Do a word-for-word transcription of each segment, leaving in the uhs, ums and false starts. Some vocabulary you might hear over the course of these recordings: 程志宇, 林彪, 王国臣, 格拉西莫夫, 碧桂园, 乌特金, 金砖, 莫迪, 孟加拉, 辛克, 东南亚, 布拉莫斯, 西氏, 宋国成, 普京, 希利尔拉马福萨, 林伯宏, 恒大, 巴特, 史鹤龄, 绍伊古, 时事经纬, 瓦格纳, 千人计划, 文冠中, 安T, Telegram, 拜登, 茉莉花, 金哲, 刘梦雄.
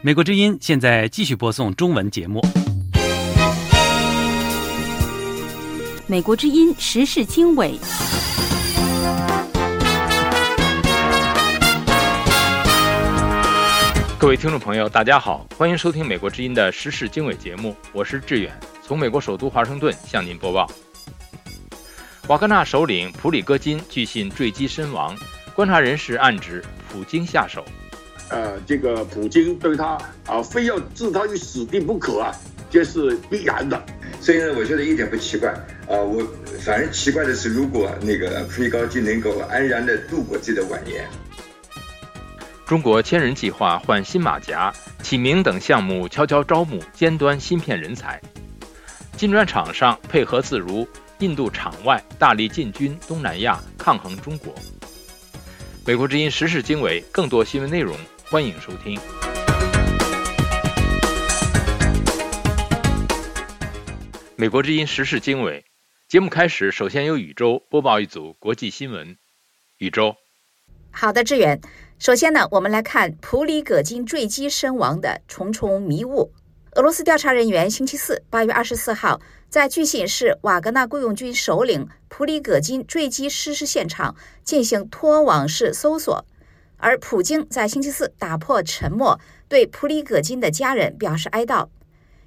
美国之音现在继续播送中文节目。美国之音时事经纬。各位听众朋友，大家好，欢迎收听美国之音的时事经纬节目，我是志远，从美国首都华盛顿向您播报。瓦格纳首领普里戈金据信坠机身亡，观察人士暗指普京下手。呃，这个普京对他啊，非要置他于死地不可啊，这是必然的。所以呢，我觉得一点不奇怪啊、呃。我反正奇怪的是，如果那个普里戈金能够安然的度过自己的晚年。中国千人计划换新马甲、起名等项目悄悄招募尖端芯片人才。金砖厂商配合自如，印度场外大力进军东南亚，抗衡中国。美国之音时事经纬，更多新闻内容。欢迎收听。美国之音时事经纬节目开始，首先由宇宙播报一组国际新闻。宇宙。好的，志远。首先呢，我们来看普里戈金坠机身亡的重重迷雾。俄罗斯调查人员星期四八月二十四号在据信是瓦格纳雇佣军首领普里戈金坠机失事现场进行拖网式搜索。而普京在星期四打破沉默，对普里戈金的家人表示哀悼。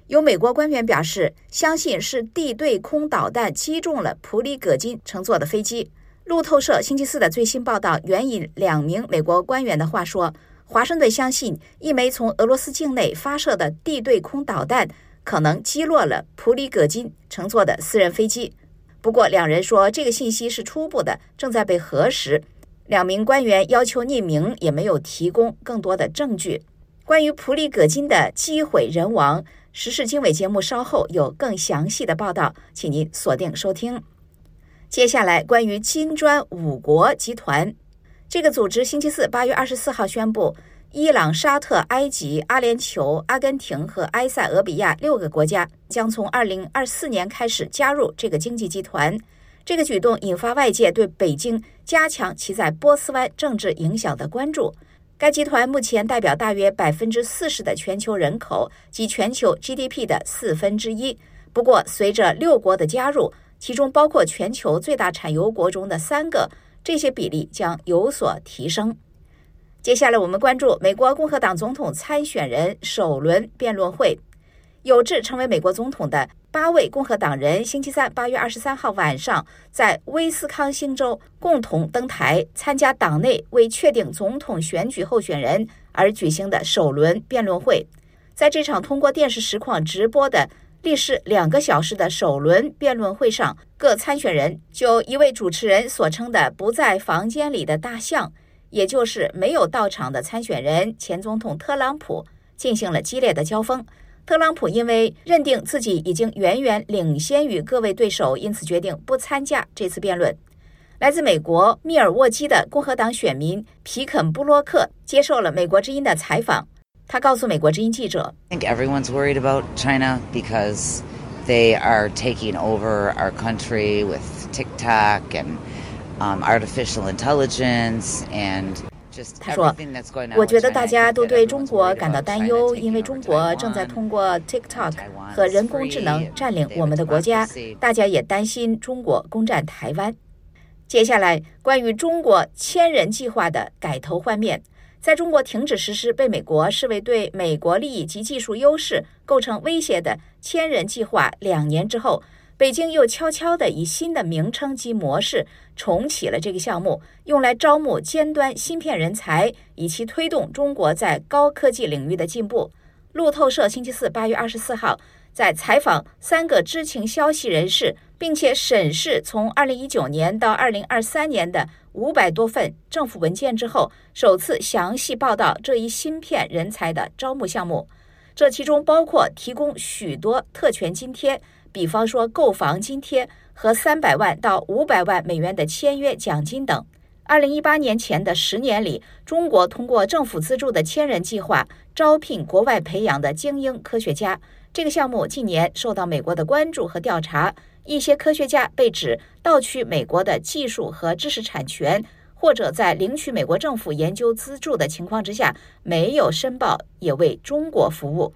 有美国官员表示，相信是地对空导弹击中了普里戈金乘坐的飞机。路透社星期四的最新报道援引两名美国官员的话说，华盛顿相信一枚从俄罗斯境内发射的地对空导弹可能击落了普里戈金乘坐的私人飞机。不过，两人说这个信息是初步的，正在被核实。两名官员要求匿名，也没有提供更多的证据。关于普里戈金的机毁人亡，时事经纬节目稍后有更详细的报道，请您锁定收听。接下来，关于金砖五国集团，这个组织星期四八月二十四号宣布，伊朗、沙特、埃及、阿联酋、阿根廷和埃塞俄比亚六个国家将从二零二四年开始加入这个经济集团。这个举动引发外界对北京加强其在波斯湾政治影响的关注。该集团目前代表大约 百分之四十 的全球人口及全球 G D P 的四分之一。不过，随着六国的加入，其中包括全球最大产油国中的三个，这些比例将有所提升。接下来我们关注美国共和党总统参选人首轮辩论会。有志成为美国总统的八位共和党人星期三八月二十三号晚上在威斯康星州共同登台，参加党内为确定总统选举候选人而举行的首轮辩论会。在这场通过电视实况直播的历时两个小时的首轮辩论会上，各参选人就一位主持人所称的不在房间里的大象，也就是没有到场的参选人前总统特朗普进行了激烈的交锋。特朗普因为认定自己已经远远领先于各位对手，因此决定不参加这次辩论。来自美国密尔沃基的共和党选民皮肯布洛克接受了美国之音的采访，他告诉美国之音记者 I think everyone's worried about China because they are taking over our country with TikTok and um, artificial intelligence and他说，我觉得大家都对中国感到担忧，因为中国正在通过 TikTok 和人工智能占领我们的国家，大家也担心中国攻占台湾。接下来，关于中国千人计划的改头换面，在中国停止实施被美国视为对美国利益及技术优势构成威胁的千人计划两年之后，北京又悄悄地以新的名称及模式重启了这个项目，用来招募尖端芯片人才，以期推动中国在高科技领域的进步。路透社星期四八月二十四号在采访三个知情消息人士，并且审视从二零一九年到二零二三年的五百多份政府文件之后，首次详细报道这一芯片人才的招募项目。这其中包括提供许多特权津贴，比方说购房津贴和三百万到五百万美元的签约奖金等。二零一八年前的十年里，中国通过政府资助的千人计划招聘国外培养的精英科学家。这个项目近年受到美国的关注和调查，一些科学家被指盗取美国的技术和知识产权，或者在领取美国政府研究资助的情况之下没有申报，也为中国服务。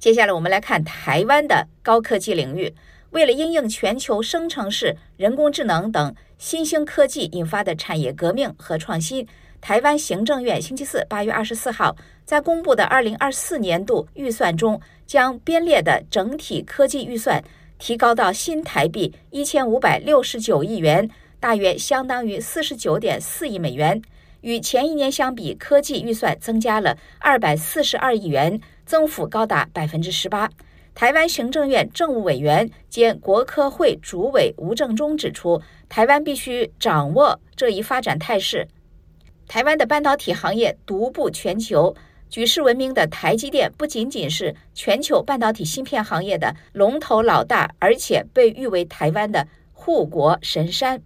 接下来我们来看台湾的高科技领域。为了因应全球生成式、人工智能等新兴科技引发的产业革命和创新，台湾行政院星期四八月二十四号在公布的二零二四年度预算中，将编列的整体科技预算提高到新台币一千五百六十九亿元，大约相当于 四十九点四亿美元。与前一年相比，科技预算增加了二百四十二亿元，增幅高达 百分之十八。台湾行政院政务委员兼国科会主委吴正中指出，台湾必须掌握这一发展态势。台湾的半导体行业独步全球，举世闻名的台积电不仅仅是全球半导体芯片行业的龙头老大，而且被誉为台湾的护国神山。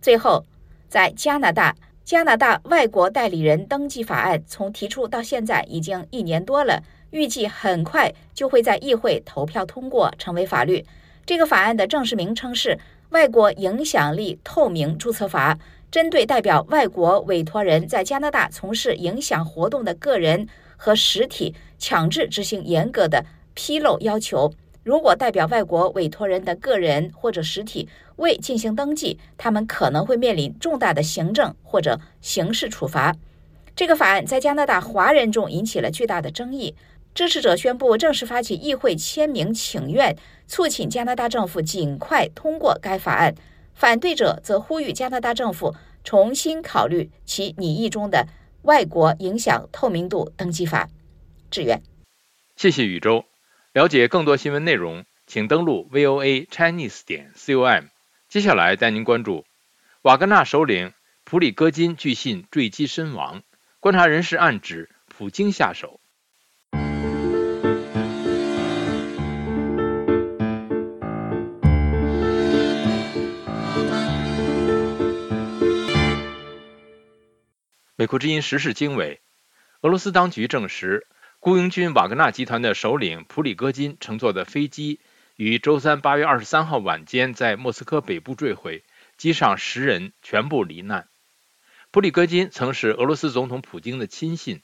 最后，在加拿大，加拿大外国代理人登记法案从提出到现在已经一年多了，预计很快就会在议会投票通过，成为法律。这个法案的正式名称是《外国影响力透明注册法》，针对代表外国委托人在加拿大从事影响活动的个人和实体，强制执行严格的披露要求。如果代表外国委托人的个人或者实体未进行登记，他们可能会面临重大的行政或者刑事处罚。这个法案在加拿大华人中引起了巨大的争议。支持者宣布正式发起议会签名请愿，促请加拿大政府尽快通过该法案。反对者则呼吁加拿大政府重新考虑其拟议中的外国影响透明度登记法。志远，谢谢宇舟。了解更多新闻内容，请登录 V O A Chinese 点 com。 接下来带您关注：瓦格纳首领普里戈金据信坠机身亡，观察人士暗指普京下手。美国之音时事经纬，俄罗斯当局证实，雇佣军瓦格纳集团的首领普里戈金乘坐的飞机于周三八月二十三号晚间在莫斯科北部坠毁，机上十人全部罹难。普里戈金曾是俄罗斯总统普京的亲信，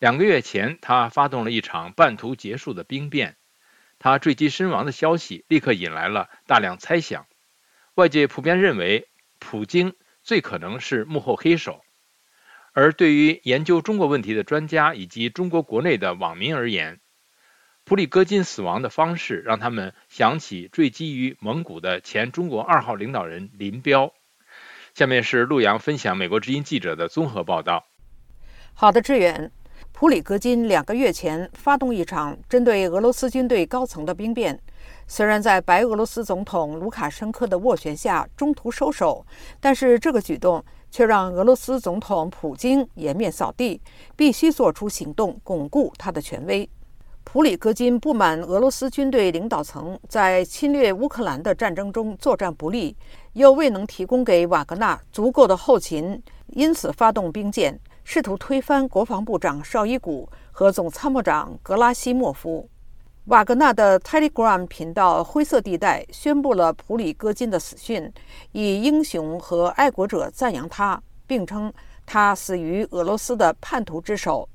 两个月前他发动了一场半途结束的兵变，他坠机身亡的消息立刻引来了大量猜想。外界普遍认为普京最可能是幕后黑手。而对于研究中国问题的专家以及中国国内的网民而言，普里戈金死亡的方式让他们想起坠机于蒙古的前中国二号领导人林彪。下面是陆洋分享美国之音记者的综合报道。好的，志远。普里戈金两个月前发动一场针对俄罗斯军队高层的兵变，虽然在白俄罗斯总统卢卡申科的斡旋下中途收手，但是这个举动却让俄罗斯总统普京颜面扫地，必须做出行动巩固他的权威。普里戈金不满俄罗斯军队领导层在侵略乌克兰的战争中作战不利，又未能提供给瓦格纳足够的后勤，因此发动兵谏，试图推翻国防部长绍伊古和总参谋长格拉西莫夫。瓦格纳的 Telegram 频道灰色地带宣布了普里戈金的死讯，以英雄和爱国者赞扬他，并称他死于俄罗斯的叛徒之手。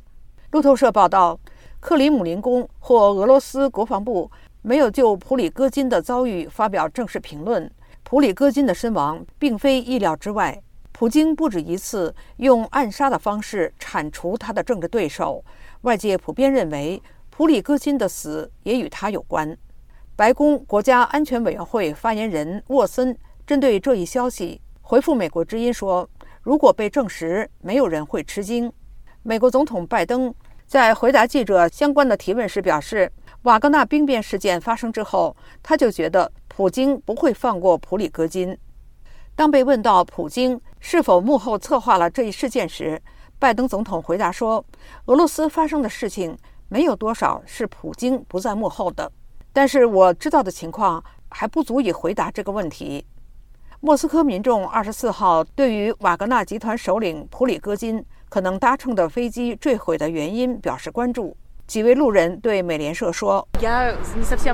路透社报道，克里姆林宫或俄罗斯国防部没有就普里戈金的遭遇发表正式评论。普里戈金的身亡并非意料之外，普京不止一次用暗杀的方式铲除他的政治对手，外界普遍认为普里戈金的死也与他有关。白宫国家安全委员会发言人沃森针对这一消息回复美国之音说，如果被证实，没有人会吃惊。美国总统拜登在回答记者相关的提问时表示，瓦格纳兵变事件发生之后，他就觉得普京不会放过普里戈金。当被问到普京是否幕后策划了这一事件时，拜登总统回答说，俄罗斯发生的事情没有多少是普京不在幕后的，但是我知道的情况还不足以回答这个问题。莫斯科民众二十四号对于瓦格纳集团首领普里戈金可能搭乘的飞机坠毁的原因表示关注。几位路人对美联社说，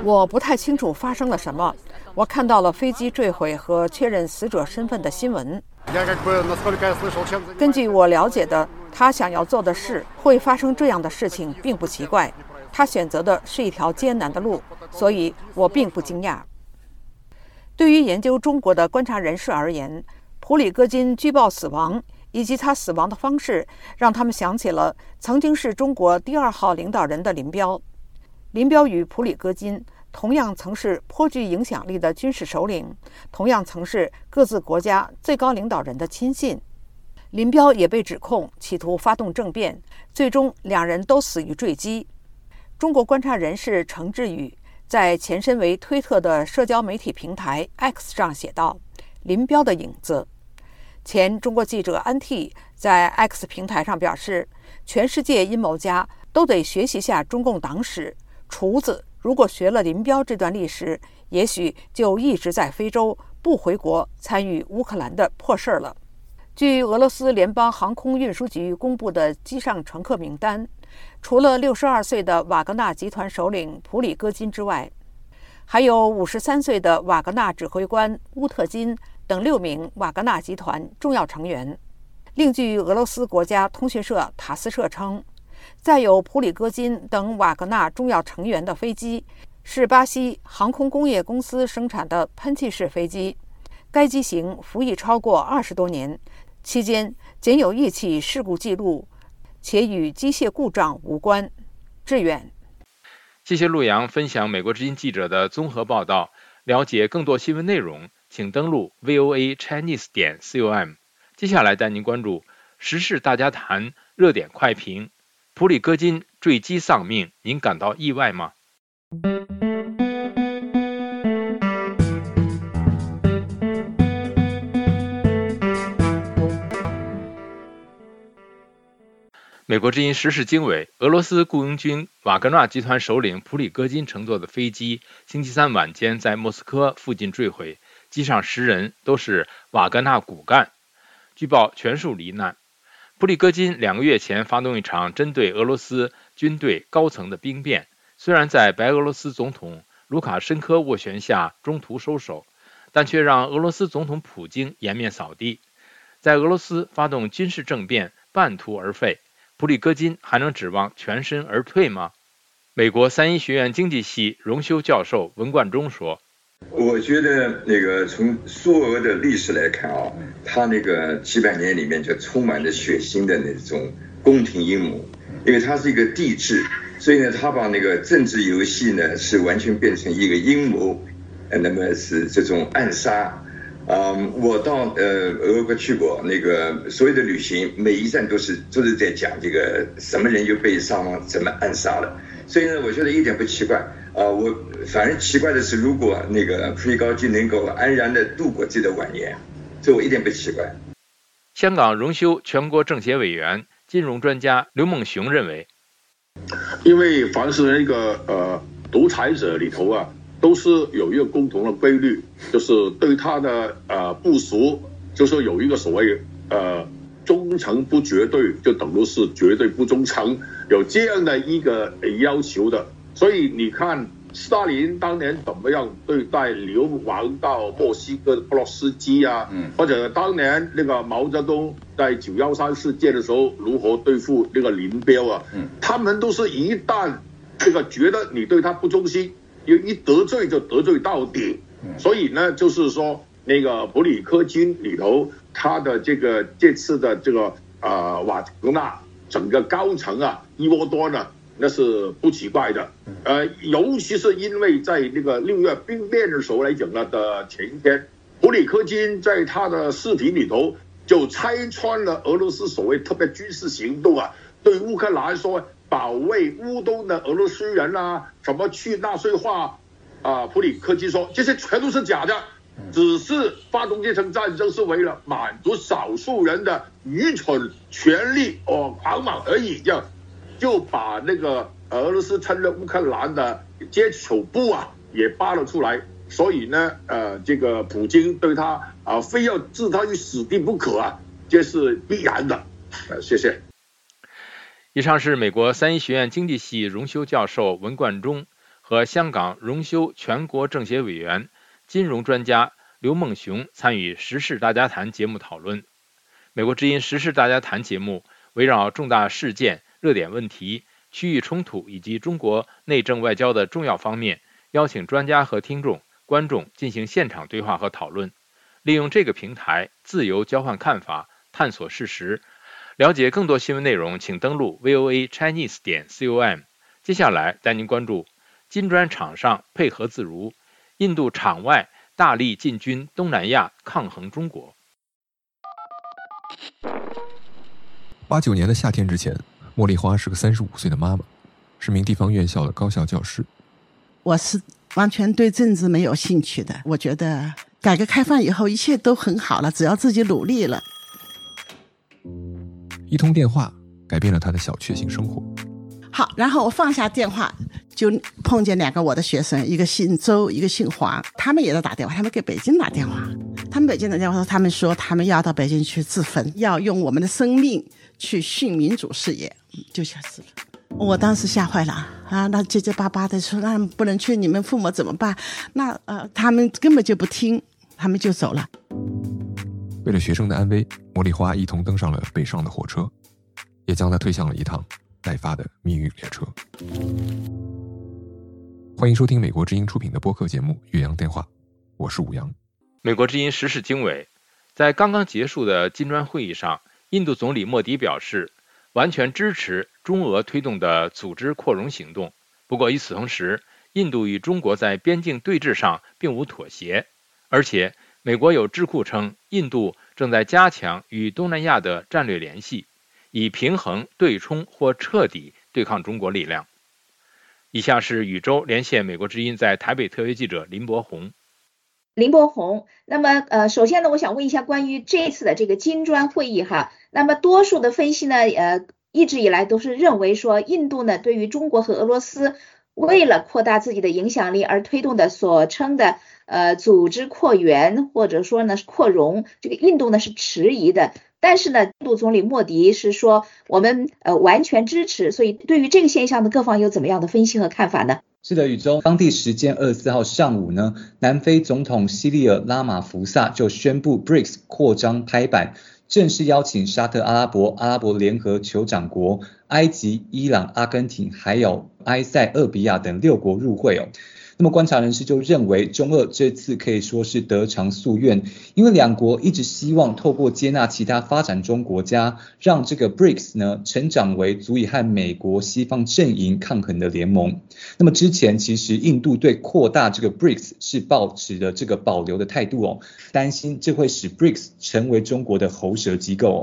我不太清楚发生了什么，我看到了飞机坠毁和确认死者身份的新闻。根据我了解的，他想要做的事，会发生这样的事情并不奇怪。他选择的是一条艰难的路，所以我并不惊讶。对于研究中国的观察人士而言，普里戈金居报死亡以及他死亡的方式，让他们想起了曾经是中国第二号领导人的林彪。林彪与普里戈金同样曾是颇具影响力的军事首领，同样曾是各自国家最高领导人的亲信。林彪也被指控企图发动政变，最终两人都死于坠机。中国观察人士程志宇在前身为推特的社交媒体平台 X 上写道：“林彪的影子。”前中国记者安 T 在 X 平台上表示，全世界阴谋家都得学习下中共党史，厨子如果学了林彪这段历史，也许就一直在非洲不回国参与乌克兰的破事了。据俄罗斯联邦航空运输局公布的机上乘客名单，除了六十二岁的瓦格纳集团首领普里戈金之外，还有五十三岁的瓦格纳指挥官乌特金等六名瓦格纳集团重要成员。另据俄罗斯国家通讯社塔斯社称，载有普里戈金等瓦格纳重要成员的飞机是巴西航空工业公司生产的喷气式飞机，该机型服役超过二十多年，期间仅有一起事故记录，且与机械故障无关。志远，谢谢陆阳分享美国之音记者的综合报道。了解更多新闻内容，请登录 V O A Chinese 点 com。接下来带您关注时事大家谈热点快评。普里戈金坠机丧命，您感到意外吗？美国之音时事经纬，俄罗斯雇佣军瓦格纳集团首领普里戈金乘坐的飞机，星期三晚间在莫斯科附近坠毁，机上十人都是瓦格纳骨干，据报全数罹难。普里戈金两个月前发动一场针对俄罗斯军队高层的兵变，虽然在白俄罗斯总统卢卡申科斡旋下中途收手，但却让俄罗斯总统普京颜面扫地。在俄罗斯发动军事政变半途而废，普里戈金还能指望全身而退吗？美国三一学院经济系荣休教授文冠中说：“我觉得那个从苏俄的历史来看啊，他那个几百年里面就充满着血腥的那种宫廷阴谋，因为它是一个帝制，所以呢，他把那个政治游戏呢是完全变成一个阴谋，呃，那么是这种暗杀。嗯，我到呃俄国去过，那个所有的旅行每一站都是都是在讲这个什么人又被伤亡，怎么暗杀了，所以呢，我觉得一点不奇怪。”啊，我反而奇怪的是，如果那个普里戈金能够安然地度过自己的晚年，这我一点不奇怪。香港荣休全国政协委员、金融专家刘梦雄认为，因为凡是那个呃独裁者里头啊，都是有一个共同的规律，就是对他的呃部署，就是有一个所谓呃忠诚不绝对，就等于是绝对不忠诚，有这样的一个要求的。所以你看斯大林当年怎么样对待流亡到墨西哥的布洛斯基啊、嗯、或者当年那个毛泽东在九幺三事件的时候如何对付那个林彪啊、嗯、他们都是一旦这个觉得你对他不忠心，一得罪就得罪到底、嗯、所以呢就是说那个普里戈金里头他的这个这次的这个呃瓦格纳整个高层啊一窝端呢、啊那是不奇怪的，呃，尤其是因为在那个六月兵变的时候来讲呢的前天，普里戈金在他的视频里头就拆穿了俄罗斯所谓特别军事行动啊，对乌克兰说保卫乌东的俄罗斯人啊，什么去纳粹化啊，普里戈金说这些全都是假的，只是发动这场战争是为了满足少数人的愚蠢、权力哦狂妄而已，这样。就把那个俄罗斯趁着乌克兰的接手部啊也扒了出来，所以呢，呃，这个普京对他啊、呃、非要置他于死地不可啊，这是必然的。呃，谢谢。以上是美国三一学院经济系荣休教授文冠中和香港荣休全国政协委员、金融专家刘梦熊参与时事大家谈节目讨论。美国之音时事大家谈节目围绕重大事件、热点问题、区域冲突以及中国内政外交的重要方面，邀请专家和听众、观众进行现场对话和讨论，利用这个平台自由交换看法，探索事实。了解更多新闻内容，请登录 V O A Chinese 点 com。 接下来带您关注：金砖场上配合自如，印度场外大力进军东南亚抗衡中国。八九年的夏天之前，茉莉花是个三十五岁的妈妈，是名地方院校的高校教师。我是完全对政治没有兴趣的，我觉得改革开放以后一切都很好了，只要自己努力了。一通电话改变了他的小确幸生活。好，然后我放下电话，就碰见两个我的学生，一个姓周，一个姓黄，他们也在打电话，他们给北京打电话，他们北京打电话说，他们说他们要到北京去自焚，要用我们的生命去殉民主事业，就吓死了。我当时吓坏了啊！那结结巴巴的说，那不能去，你们父母怎么办？那呃，他们根本就不听，他们就走了。为了学生的安危，茉莉花一同登上了北上的火车，也将他推向了一趟待发的命运列车。欢迎收听美国之音出品的播客节目《岳阳电话》，我是武阳。美国之音时事经纬，在刚刚结束的金砖会议上，印度总理莫迪表示完全支持中俄推动的组织扩容行动。不过与此同时，印度与中国在边境对峙上并无妥协，而且美国有智库称，印度正在加强与东南亚的战略联系，以平衡、对冲或彻底对抗中国力量。以下是宇宙连线美国之音在台北特约记者林伯宏。林伯宏，那么呃，首先呢，我想问一下关于这次的这个金砖会议哈，那么多数的分析呢，呃，一直以来都是认为说，印度呢对于中国和俄罗斯为了扩大自己的影响力而推动的所称的呃组织扩员或者说呢扩容，这个印度呢是迟疑的，但是呢印度总理莫迪是说我们呃完全支持，所以对于这个现象的各方有怎么样的分析和看法呢？是的，宇宙，当地时间二十四号上午呢，南非总统希利尔拉马福萨就宣布 B R I C S 扩张拍板，正式邀请沙特阿拉伯、阿拉伯联合酋长国、埃及、伊朗、阿根廷还有埃塞俄比亚等六国入会哦。那么观察人士就认为，中俄这次可以说是得偿夙愿，因为两国一直希望透过接纳其他发展中国家，让这个 B R I C S 呢成长为足以和美国西方阵营抗衡的联盟。那么之前其实印度对扩大这个 B R I C S 是抱持的这个保留的态度哦，担心这会使 B R I C S 成为中国的喉舌机构哦。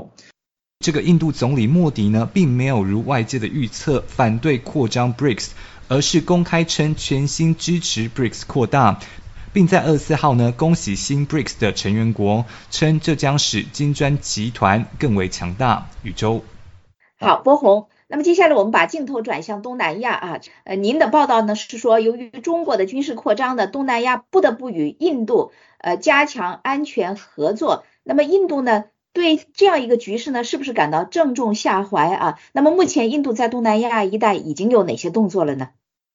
这个印度总理莫迪呢，并没有如外界的预测反对扩张 B R I C S，而是公开称全心支持 B R I C S 扩大，并在二十四号呢恭喜新 B R I C S 的成员国，称这将使金砖集团更为强大。宇宙，好，伯宏。那么接下来我们把镜头转向东南亚啊，呃，您的报道呢是说，由于中国的军事扩张呢，东南亚不得不与印度呃加强安全合作。那么印度呢？对这样一个局势呢，是不是感到正中下怀啊？那么目前印度在东南亚一带已经有哪些动作了呢？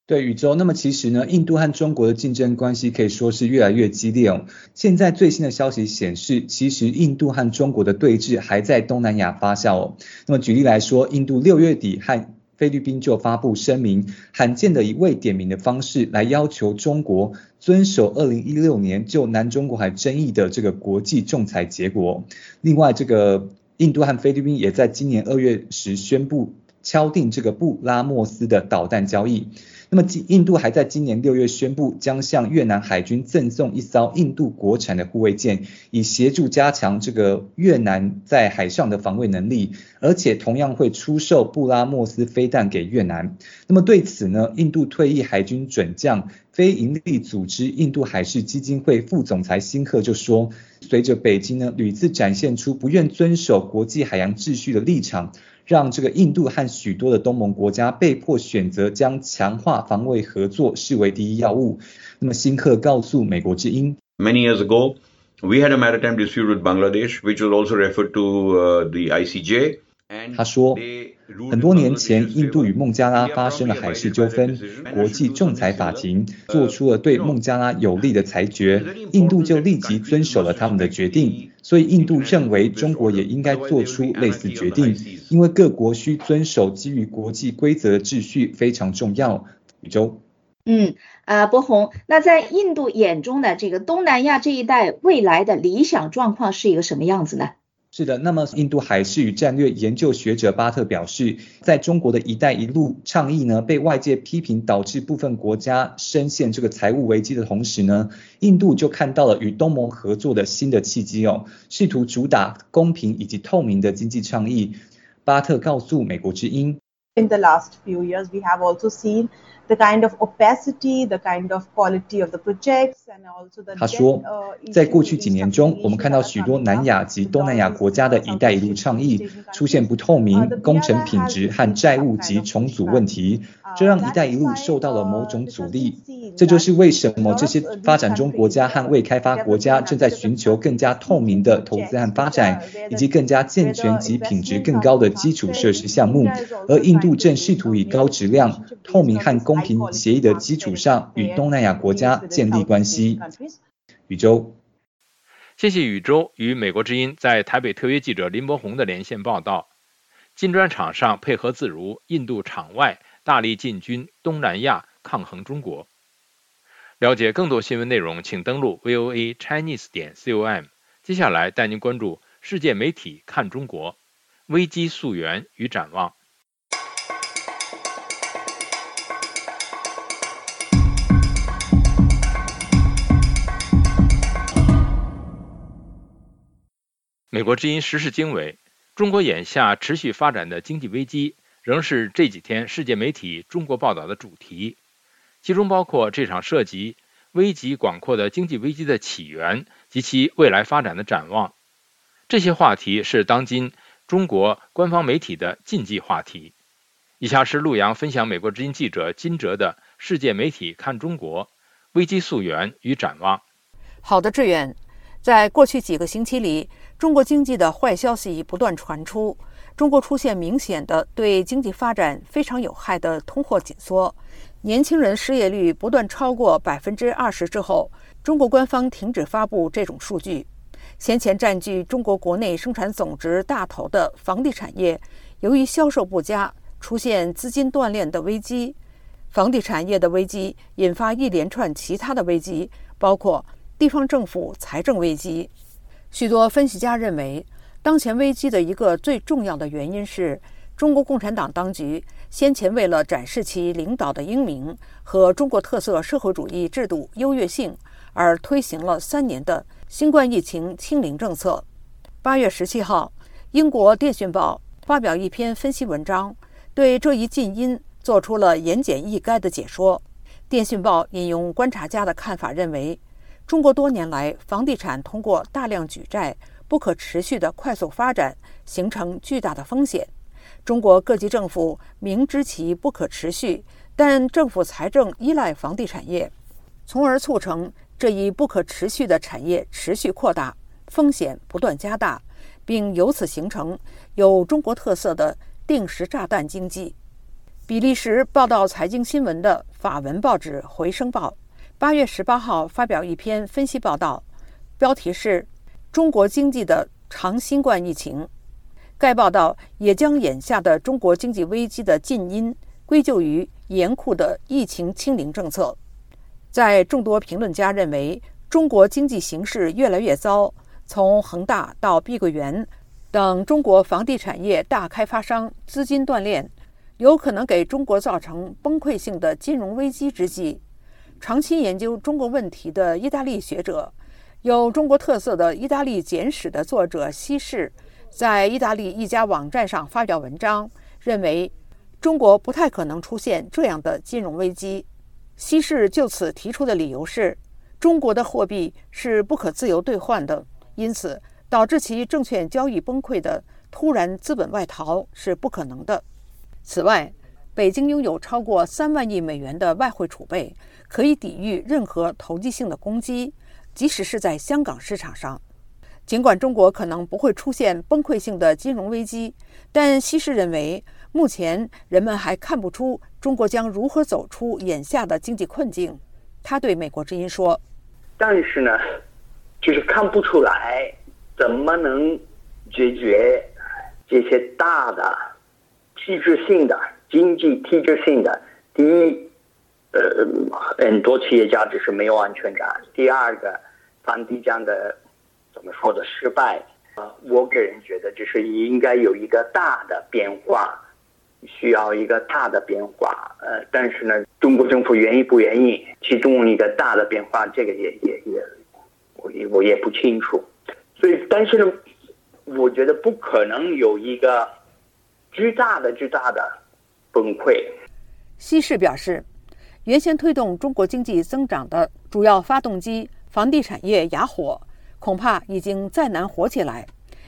对，宇宙，那么其实呢，印度和中国的竞争关系可以说是越来越激烈哦。现在最新的消息显示，其实印度和中国的对峙还在东南亚发酵哦。那么举例来说，印度六月底和菲律宾就发布声明，罕见的以未点名的方式来要求中国遵守二零一六年就南中国海争议的这个国际仲裁结果。另外，这个印度和菲律宾也在今年二月时宣布敲定这个布拉莫斯的导弹交易。那么印度还在今年六月宣布将向越南海军赠送一艘印度国产的护卫舰，以协助加强这个越南在海上的防卫能力，而且同样会出售布拉莫斯飞弹给越南。那么对此呢，印度退役海军准将、非营利组织印度海事基金会副总裁辛克就说，随着北京呢屡次展现出不愿遵守国际海洋秩序的立场，让这个印度和许多的东盟国家被迫选择将强化防卫合作视为第一要务。那么辛克告诉美国之音 ，Many years ago, we had a maritime dispute with Bangladesh, which was also referred to the I C J. 他说，很多年前，印度与孟加拉发生了海事纠纷，国际仲裁法庭做出了对孟加拉有利的裁决，印度就立即遵守了他们的决定。所以印度认为中国也应该做出类似决定，因为各国需遵守基于国际规则的秩序非常重要。宇宙。嗯，啊，柏宏，那在印度眼中呢，这个东南亚这一带未来的理想状况是一个什么样子呢？是的，那么印度海事与战略研究学者巴特表示，在中国的一带一路倡议呢被外界批评，导致部分国家深陷这个财务危机的同时呢，印度就看到了与东盟合作的新的契机哦，试图主打公平以及透明的经济倡议。巴特告诉美国之音。In the last few years, we have also seen the kind of opacity, the kind of quality of the projects, and also the. 他说，在过去几年中，我们看到许多南亚及东南亚国家的一带一路倡议出现不透明、工程品质和债务及重组问题，这让一带一路受到了某种阻力。这就是为什么这些发展中国家和未开发国家正在寻求更加透明的投资和发展，以及更加健全及品质更高的基础设施项目，而印度。正试图以高质量、透明和公平协议的基础上，与东南亚国家建立关系。宇宙，谢谢宇宙与美国之音在台北特约记者林柏宏的连线报道。金砖场上配合自如，印度场外大力进军东南亚，抗衡中国。了解更多新闻内容，请登录 V O A Chinese 点 com。接下来带您关注世界媒体看中国，危机溯源与展望。美国之音时事经纬，中国眼下持续发展的经济危机仍是这几天世界媒体中国报道的主题，其中包括这场涉及危及广阔的经济危机的起源及其未来发展的展望。这些话题是当今中国官方媒体的禁忌话题。以下是陆洋分享美国之音记者金哲的世界媒体看中国，危机溯源与展望。好的，志远，在过去几个星期里，中国经济的坏消息不断传出，中国出现明显的对经济发展非常有害的通货紧缩，年轻人失业率不断超过 百分之二十 之后，中国官方停止发布这种数据。先前占据中国国内生产总值大头的房地产业，由于销售不佳，出现资金断裂的危机。房地产业的危机引发一连串其他的危机，包括地方政府财政危机。许多分析家认为，当前危机的一个最重要的原因是中国共产党当局先前为了展示其领导的英明和中国特色社会主义制度优越性，而推行了三年的新冠疫情清零政策。八月十七号，英国《电讯报》发表一篇分析文章，对这一近因做出了言简意赅的解说。《电讯报》引用观察家的看法，认为中国多年来房地产通过大量举债不可持续的快速发展，形成巨大的风险。中国各级政府明知其不可持续，但政府财政依赖房地产业，从而促成这一不可持续的产业持续扩大，风险不断加大，并由此形成有中国特色的定时炸弹经济。比利时报道财经新闻的法文报纸《回声报》八月十八号发表一篇分析报道，标题是中国经济的长新冠疫情。该报道也将眼下的中国经济危机的近因归咎于严酷的疫情清零政策。在众多评论家认为中国经济形势越来越糟，从恒大到碧桂园等中国房地产业大开发商资金断裂，有可能给中国造成崩溃性的金融危机之际，长期研究中国问题的意大利学者、有中国特色的《意大利简史》的作者西氏，在意大利一家网站上发表文章，认为中国不太可能出现这样的金融危机。西氏就此提出的理由是，中国的货币是不可自由兑换的，因此导致其证券交易崩溃的突然资本外逃是不可能的。此外，北京拥有超过三万亿美元的外汇储备，可以抵御任何投机性的攻击，即使是在香港市场上。尽管中国可能不会出现崩溃性的金融危机，但西施认为，目前人们还看不出中国将如何走出眼下的经济困境。他对美国之音说：“但是呢，就是看不出来怎么能解决这些大的体制性的经济体制性的。第一，呃，很多企业家只是没有安全感。第二个，房地产的。”怎么说的失败、呃、我个人觉得就是应该有一个大的变化，需要一个大的变化、呃、但是呢中国政府愿意不愿意其中一个大的变化，这个也也也 我, 我也不清楚。所以但是呢我觉得不可能有一个巨大的巨大的崩溃。西施表示，原先推动中国经济增长的主要发动机房地产业哑火，恐怕已经再难火起来，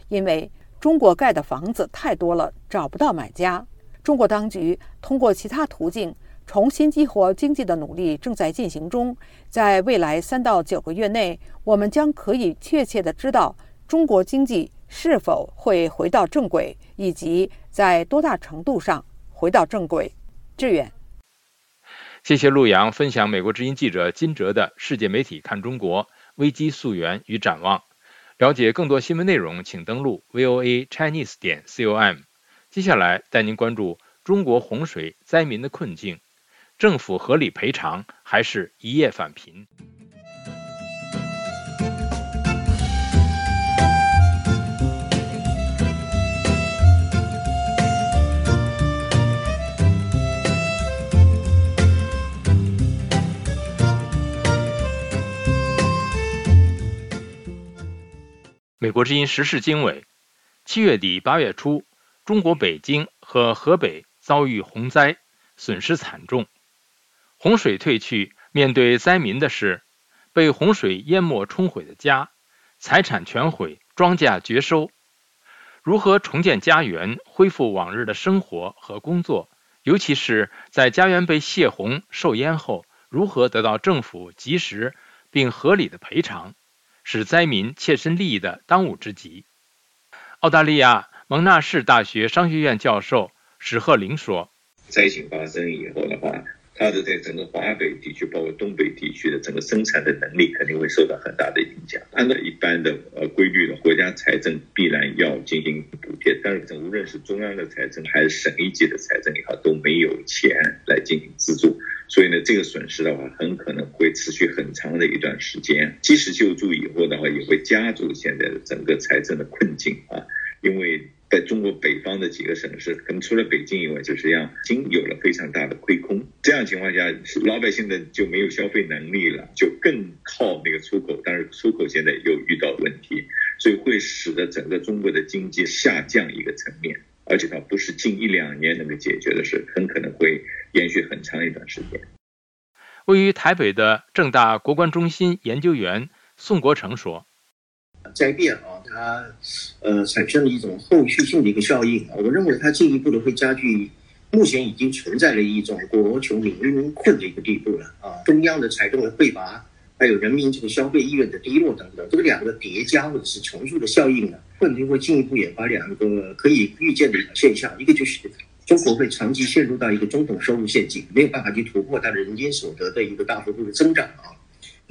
因为中国盖的房子太多了，找不到买家。中国当局通过其他途径重新激活经济的努力正在进行中，在未来三到九个月内，我们将可以确切地知道中国经济是否会回到正轨，以及在多大程度上回到正轨。志远。谢谢陆洋分享美国之音记者金哲的世界媒体看中国危机溯源与展望。了解更多新闻内容，请登录 V O A Chinese 点 com。 接下来带您关注中国洪水灾民的困境，政府合理赔偿还是一夜返贫？美国之音时事经纬，七月底八月初，中国北京和河北遭遇洪灾，损失惨重。洪水退去，面对灾民的是被洪水淹没冲毁的家，财产全毁，庄稼绝收。如何重建家园，恢复往日的生活和工作，尤其是在家园被泄洪受淹后，如何得到政府及时并合理的赔偿，使灾民切身利益的当务之急。澳大利亚蒙纳士大学商学院教授史鹤龄说，灾情发生以后的话，它的在整个华北地区包括东北地区的整个生产的能力肯定会受到很大的影响。按照一般的呃规律呢，国家财政必然要进行补贴，但是无论是中央的财政还是省一级的财政也好，都没有钱来进行资助。所以呢，这个损失的话，很可能会持续很长的一段时间。及时救助以后的话，也会加重现在的整个财政的困境啊。因为在中国北方的几个省市，可能除了北京以外，就是让已经有了非常大的亏空。这样情况下，老百姓的就没有消费能力了，就更靠那个出口。但是出口现在又遇到问题，所以会使得整个中国的经济下降一个层面。而且它不是近一两年能够解决的事，很可能会延续很长一段时间。位于台北的政大国关中心研究员宋国成说，灾变啊，它呃产生了一种后续性的一个效应啊，我认为它进一步的会加剧目前已经存在的一种国穷民困的一个地步了啊，中央的财政的匮乏，还有人民这个消费意愿的低落等等，这个两个叠加或者是重塑的效应呢，可能会进一步引发两个可以预见的现象。一个就是中国会长期陷入到一个中等收入陷阱，没有办法去突破它的人均所得的一个大幅度的增长啊。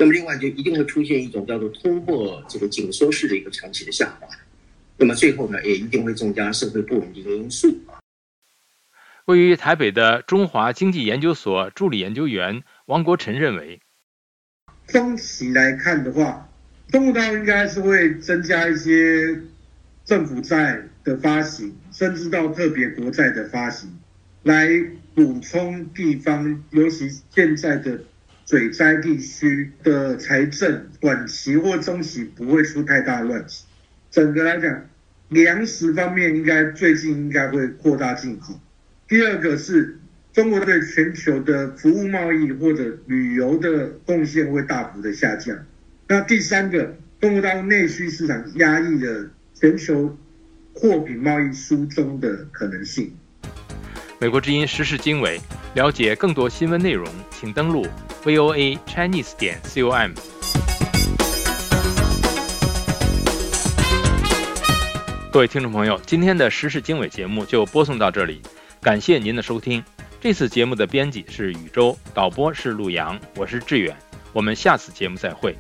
那么另外就一定会出现一种叫做通货这个紧缩式的一个长期的下滑。那么最后呢，也一定会增加社会不稳定的因素啊。位于台北的中华经济研究所助理研究员王国臣认为，中期来看的话，动荡应该是会增加一些政府债的发行，甚至到特别国债的发行，来补充地方，尤其现在的水灾地区的财政，短期或中期不会出太大乱子。整个来讲，粮食方面应该最近应该会扩大进口。第二个是中国对全球的服务贸易或者旅游的贡献会大幅的下降。那第三个，中国大陆内需市场压抑了全球货品贸易输中的可能性。美国之音时事经纬，了解更多新闻内容，请登录 V O A Chinese 点 com。各位听众朋友，今天的时事经纬节目就播送到这里，感谢您的收听。这次节目的编辑是宇宙，导播是陆阳，我是志远，我们下次节目再会。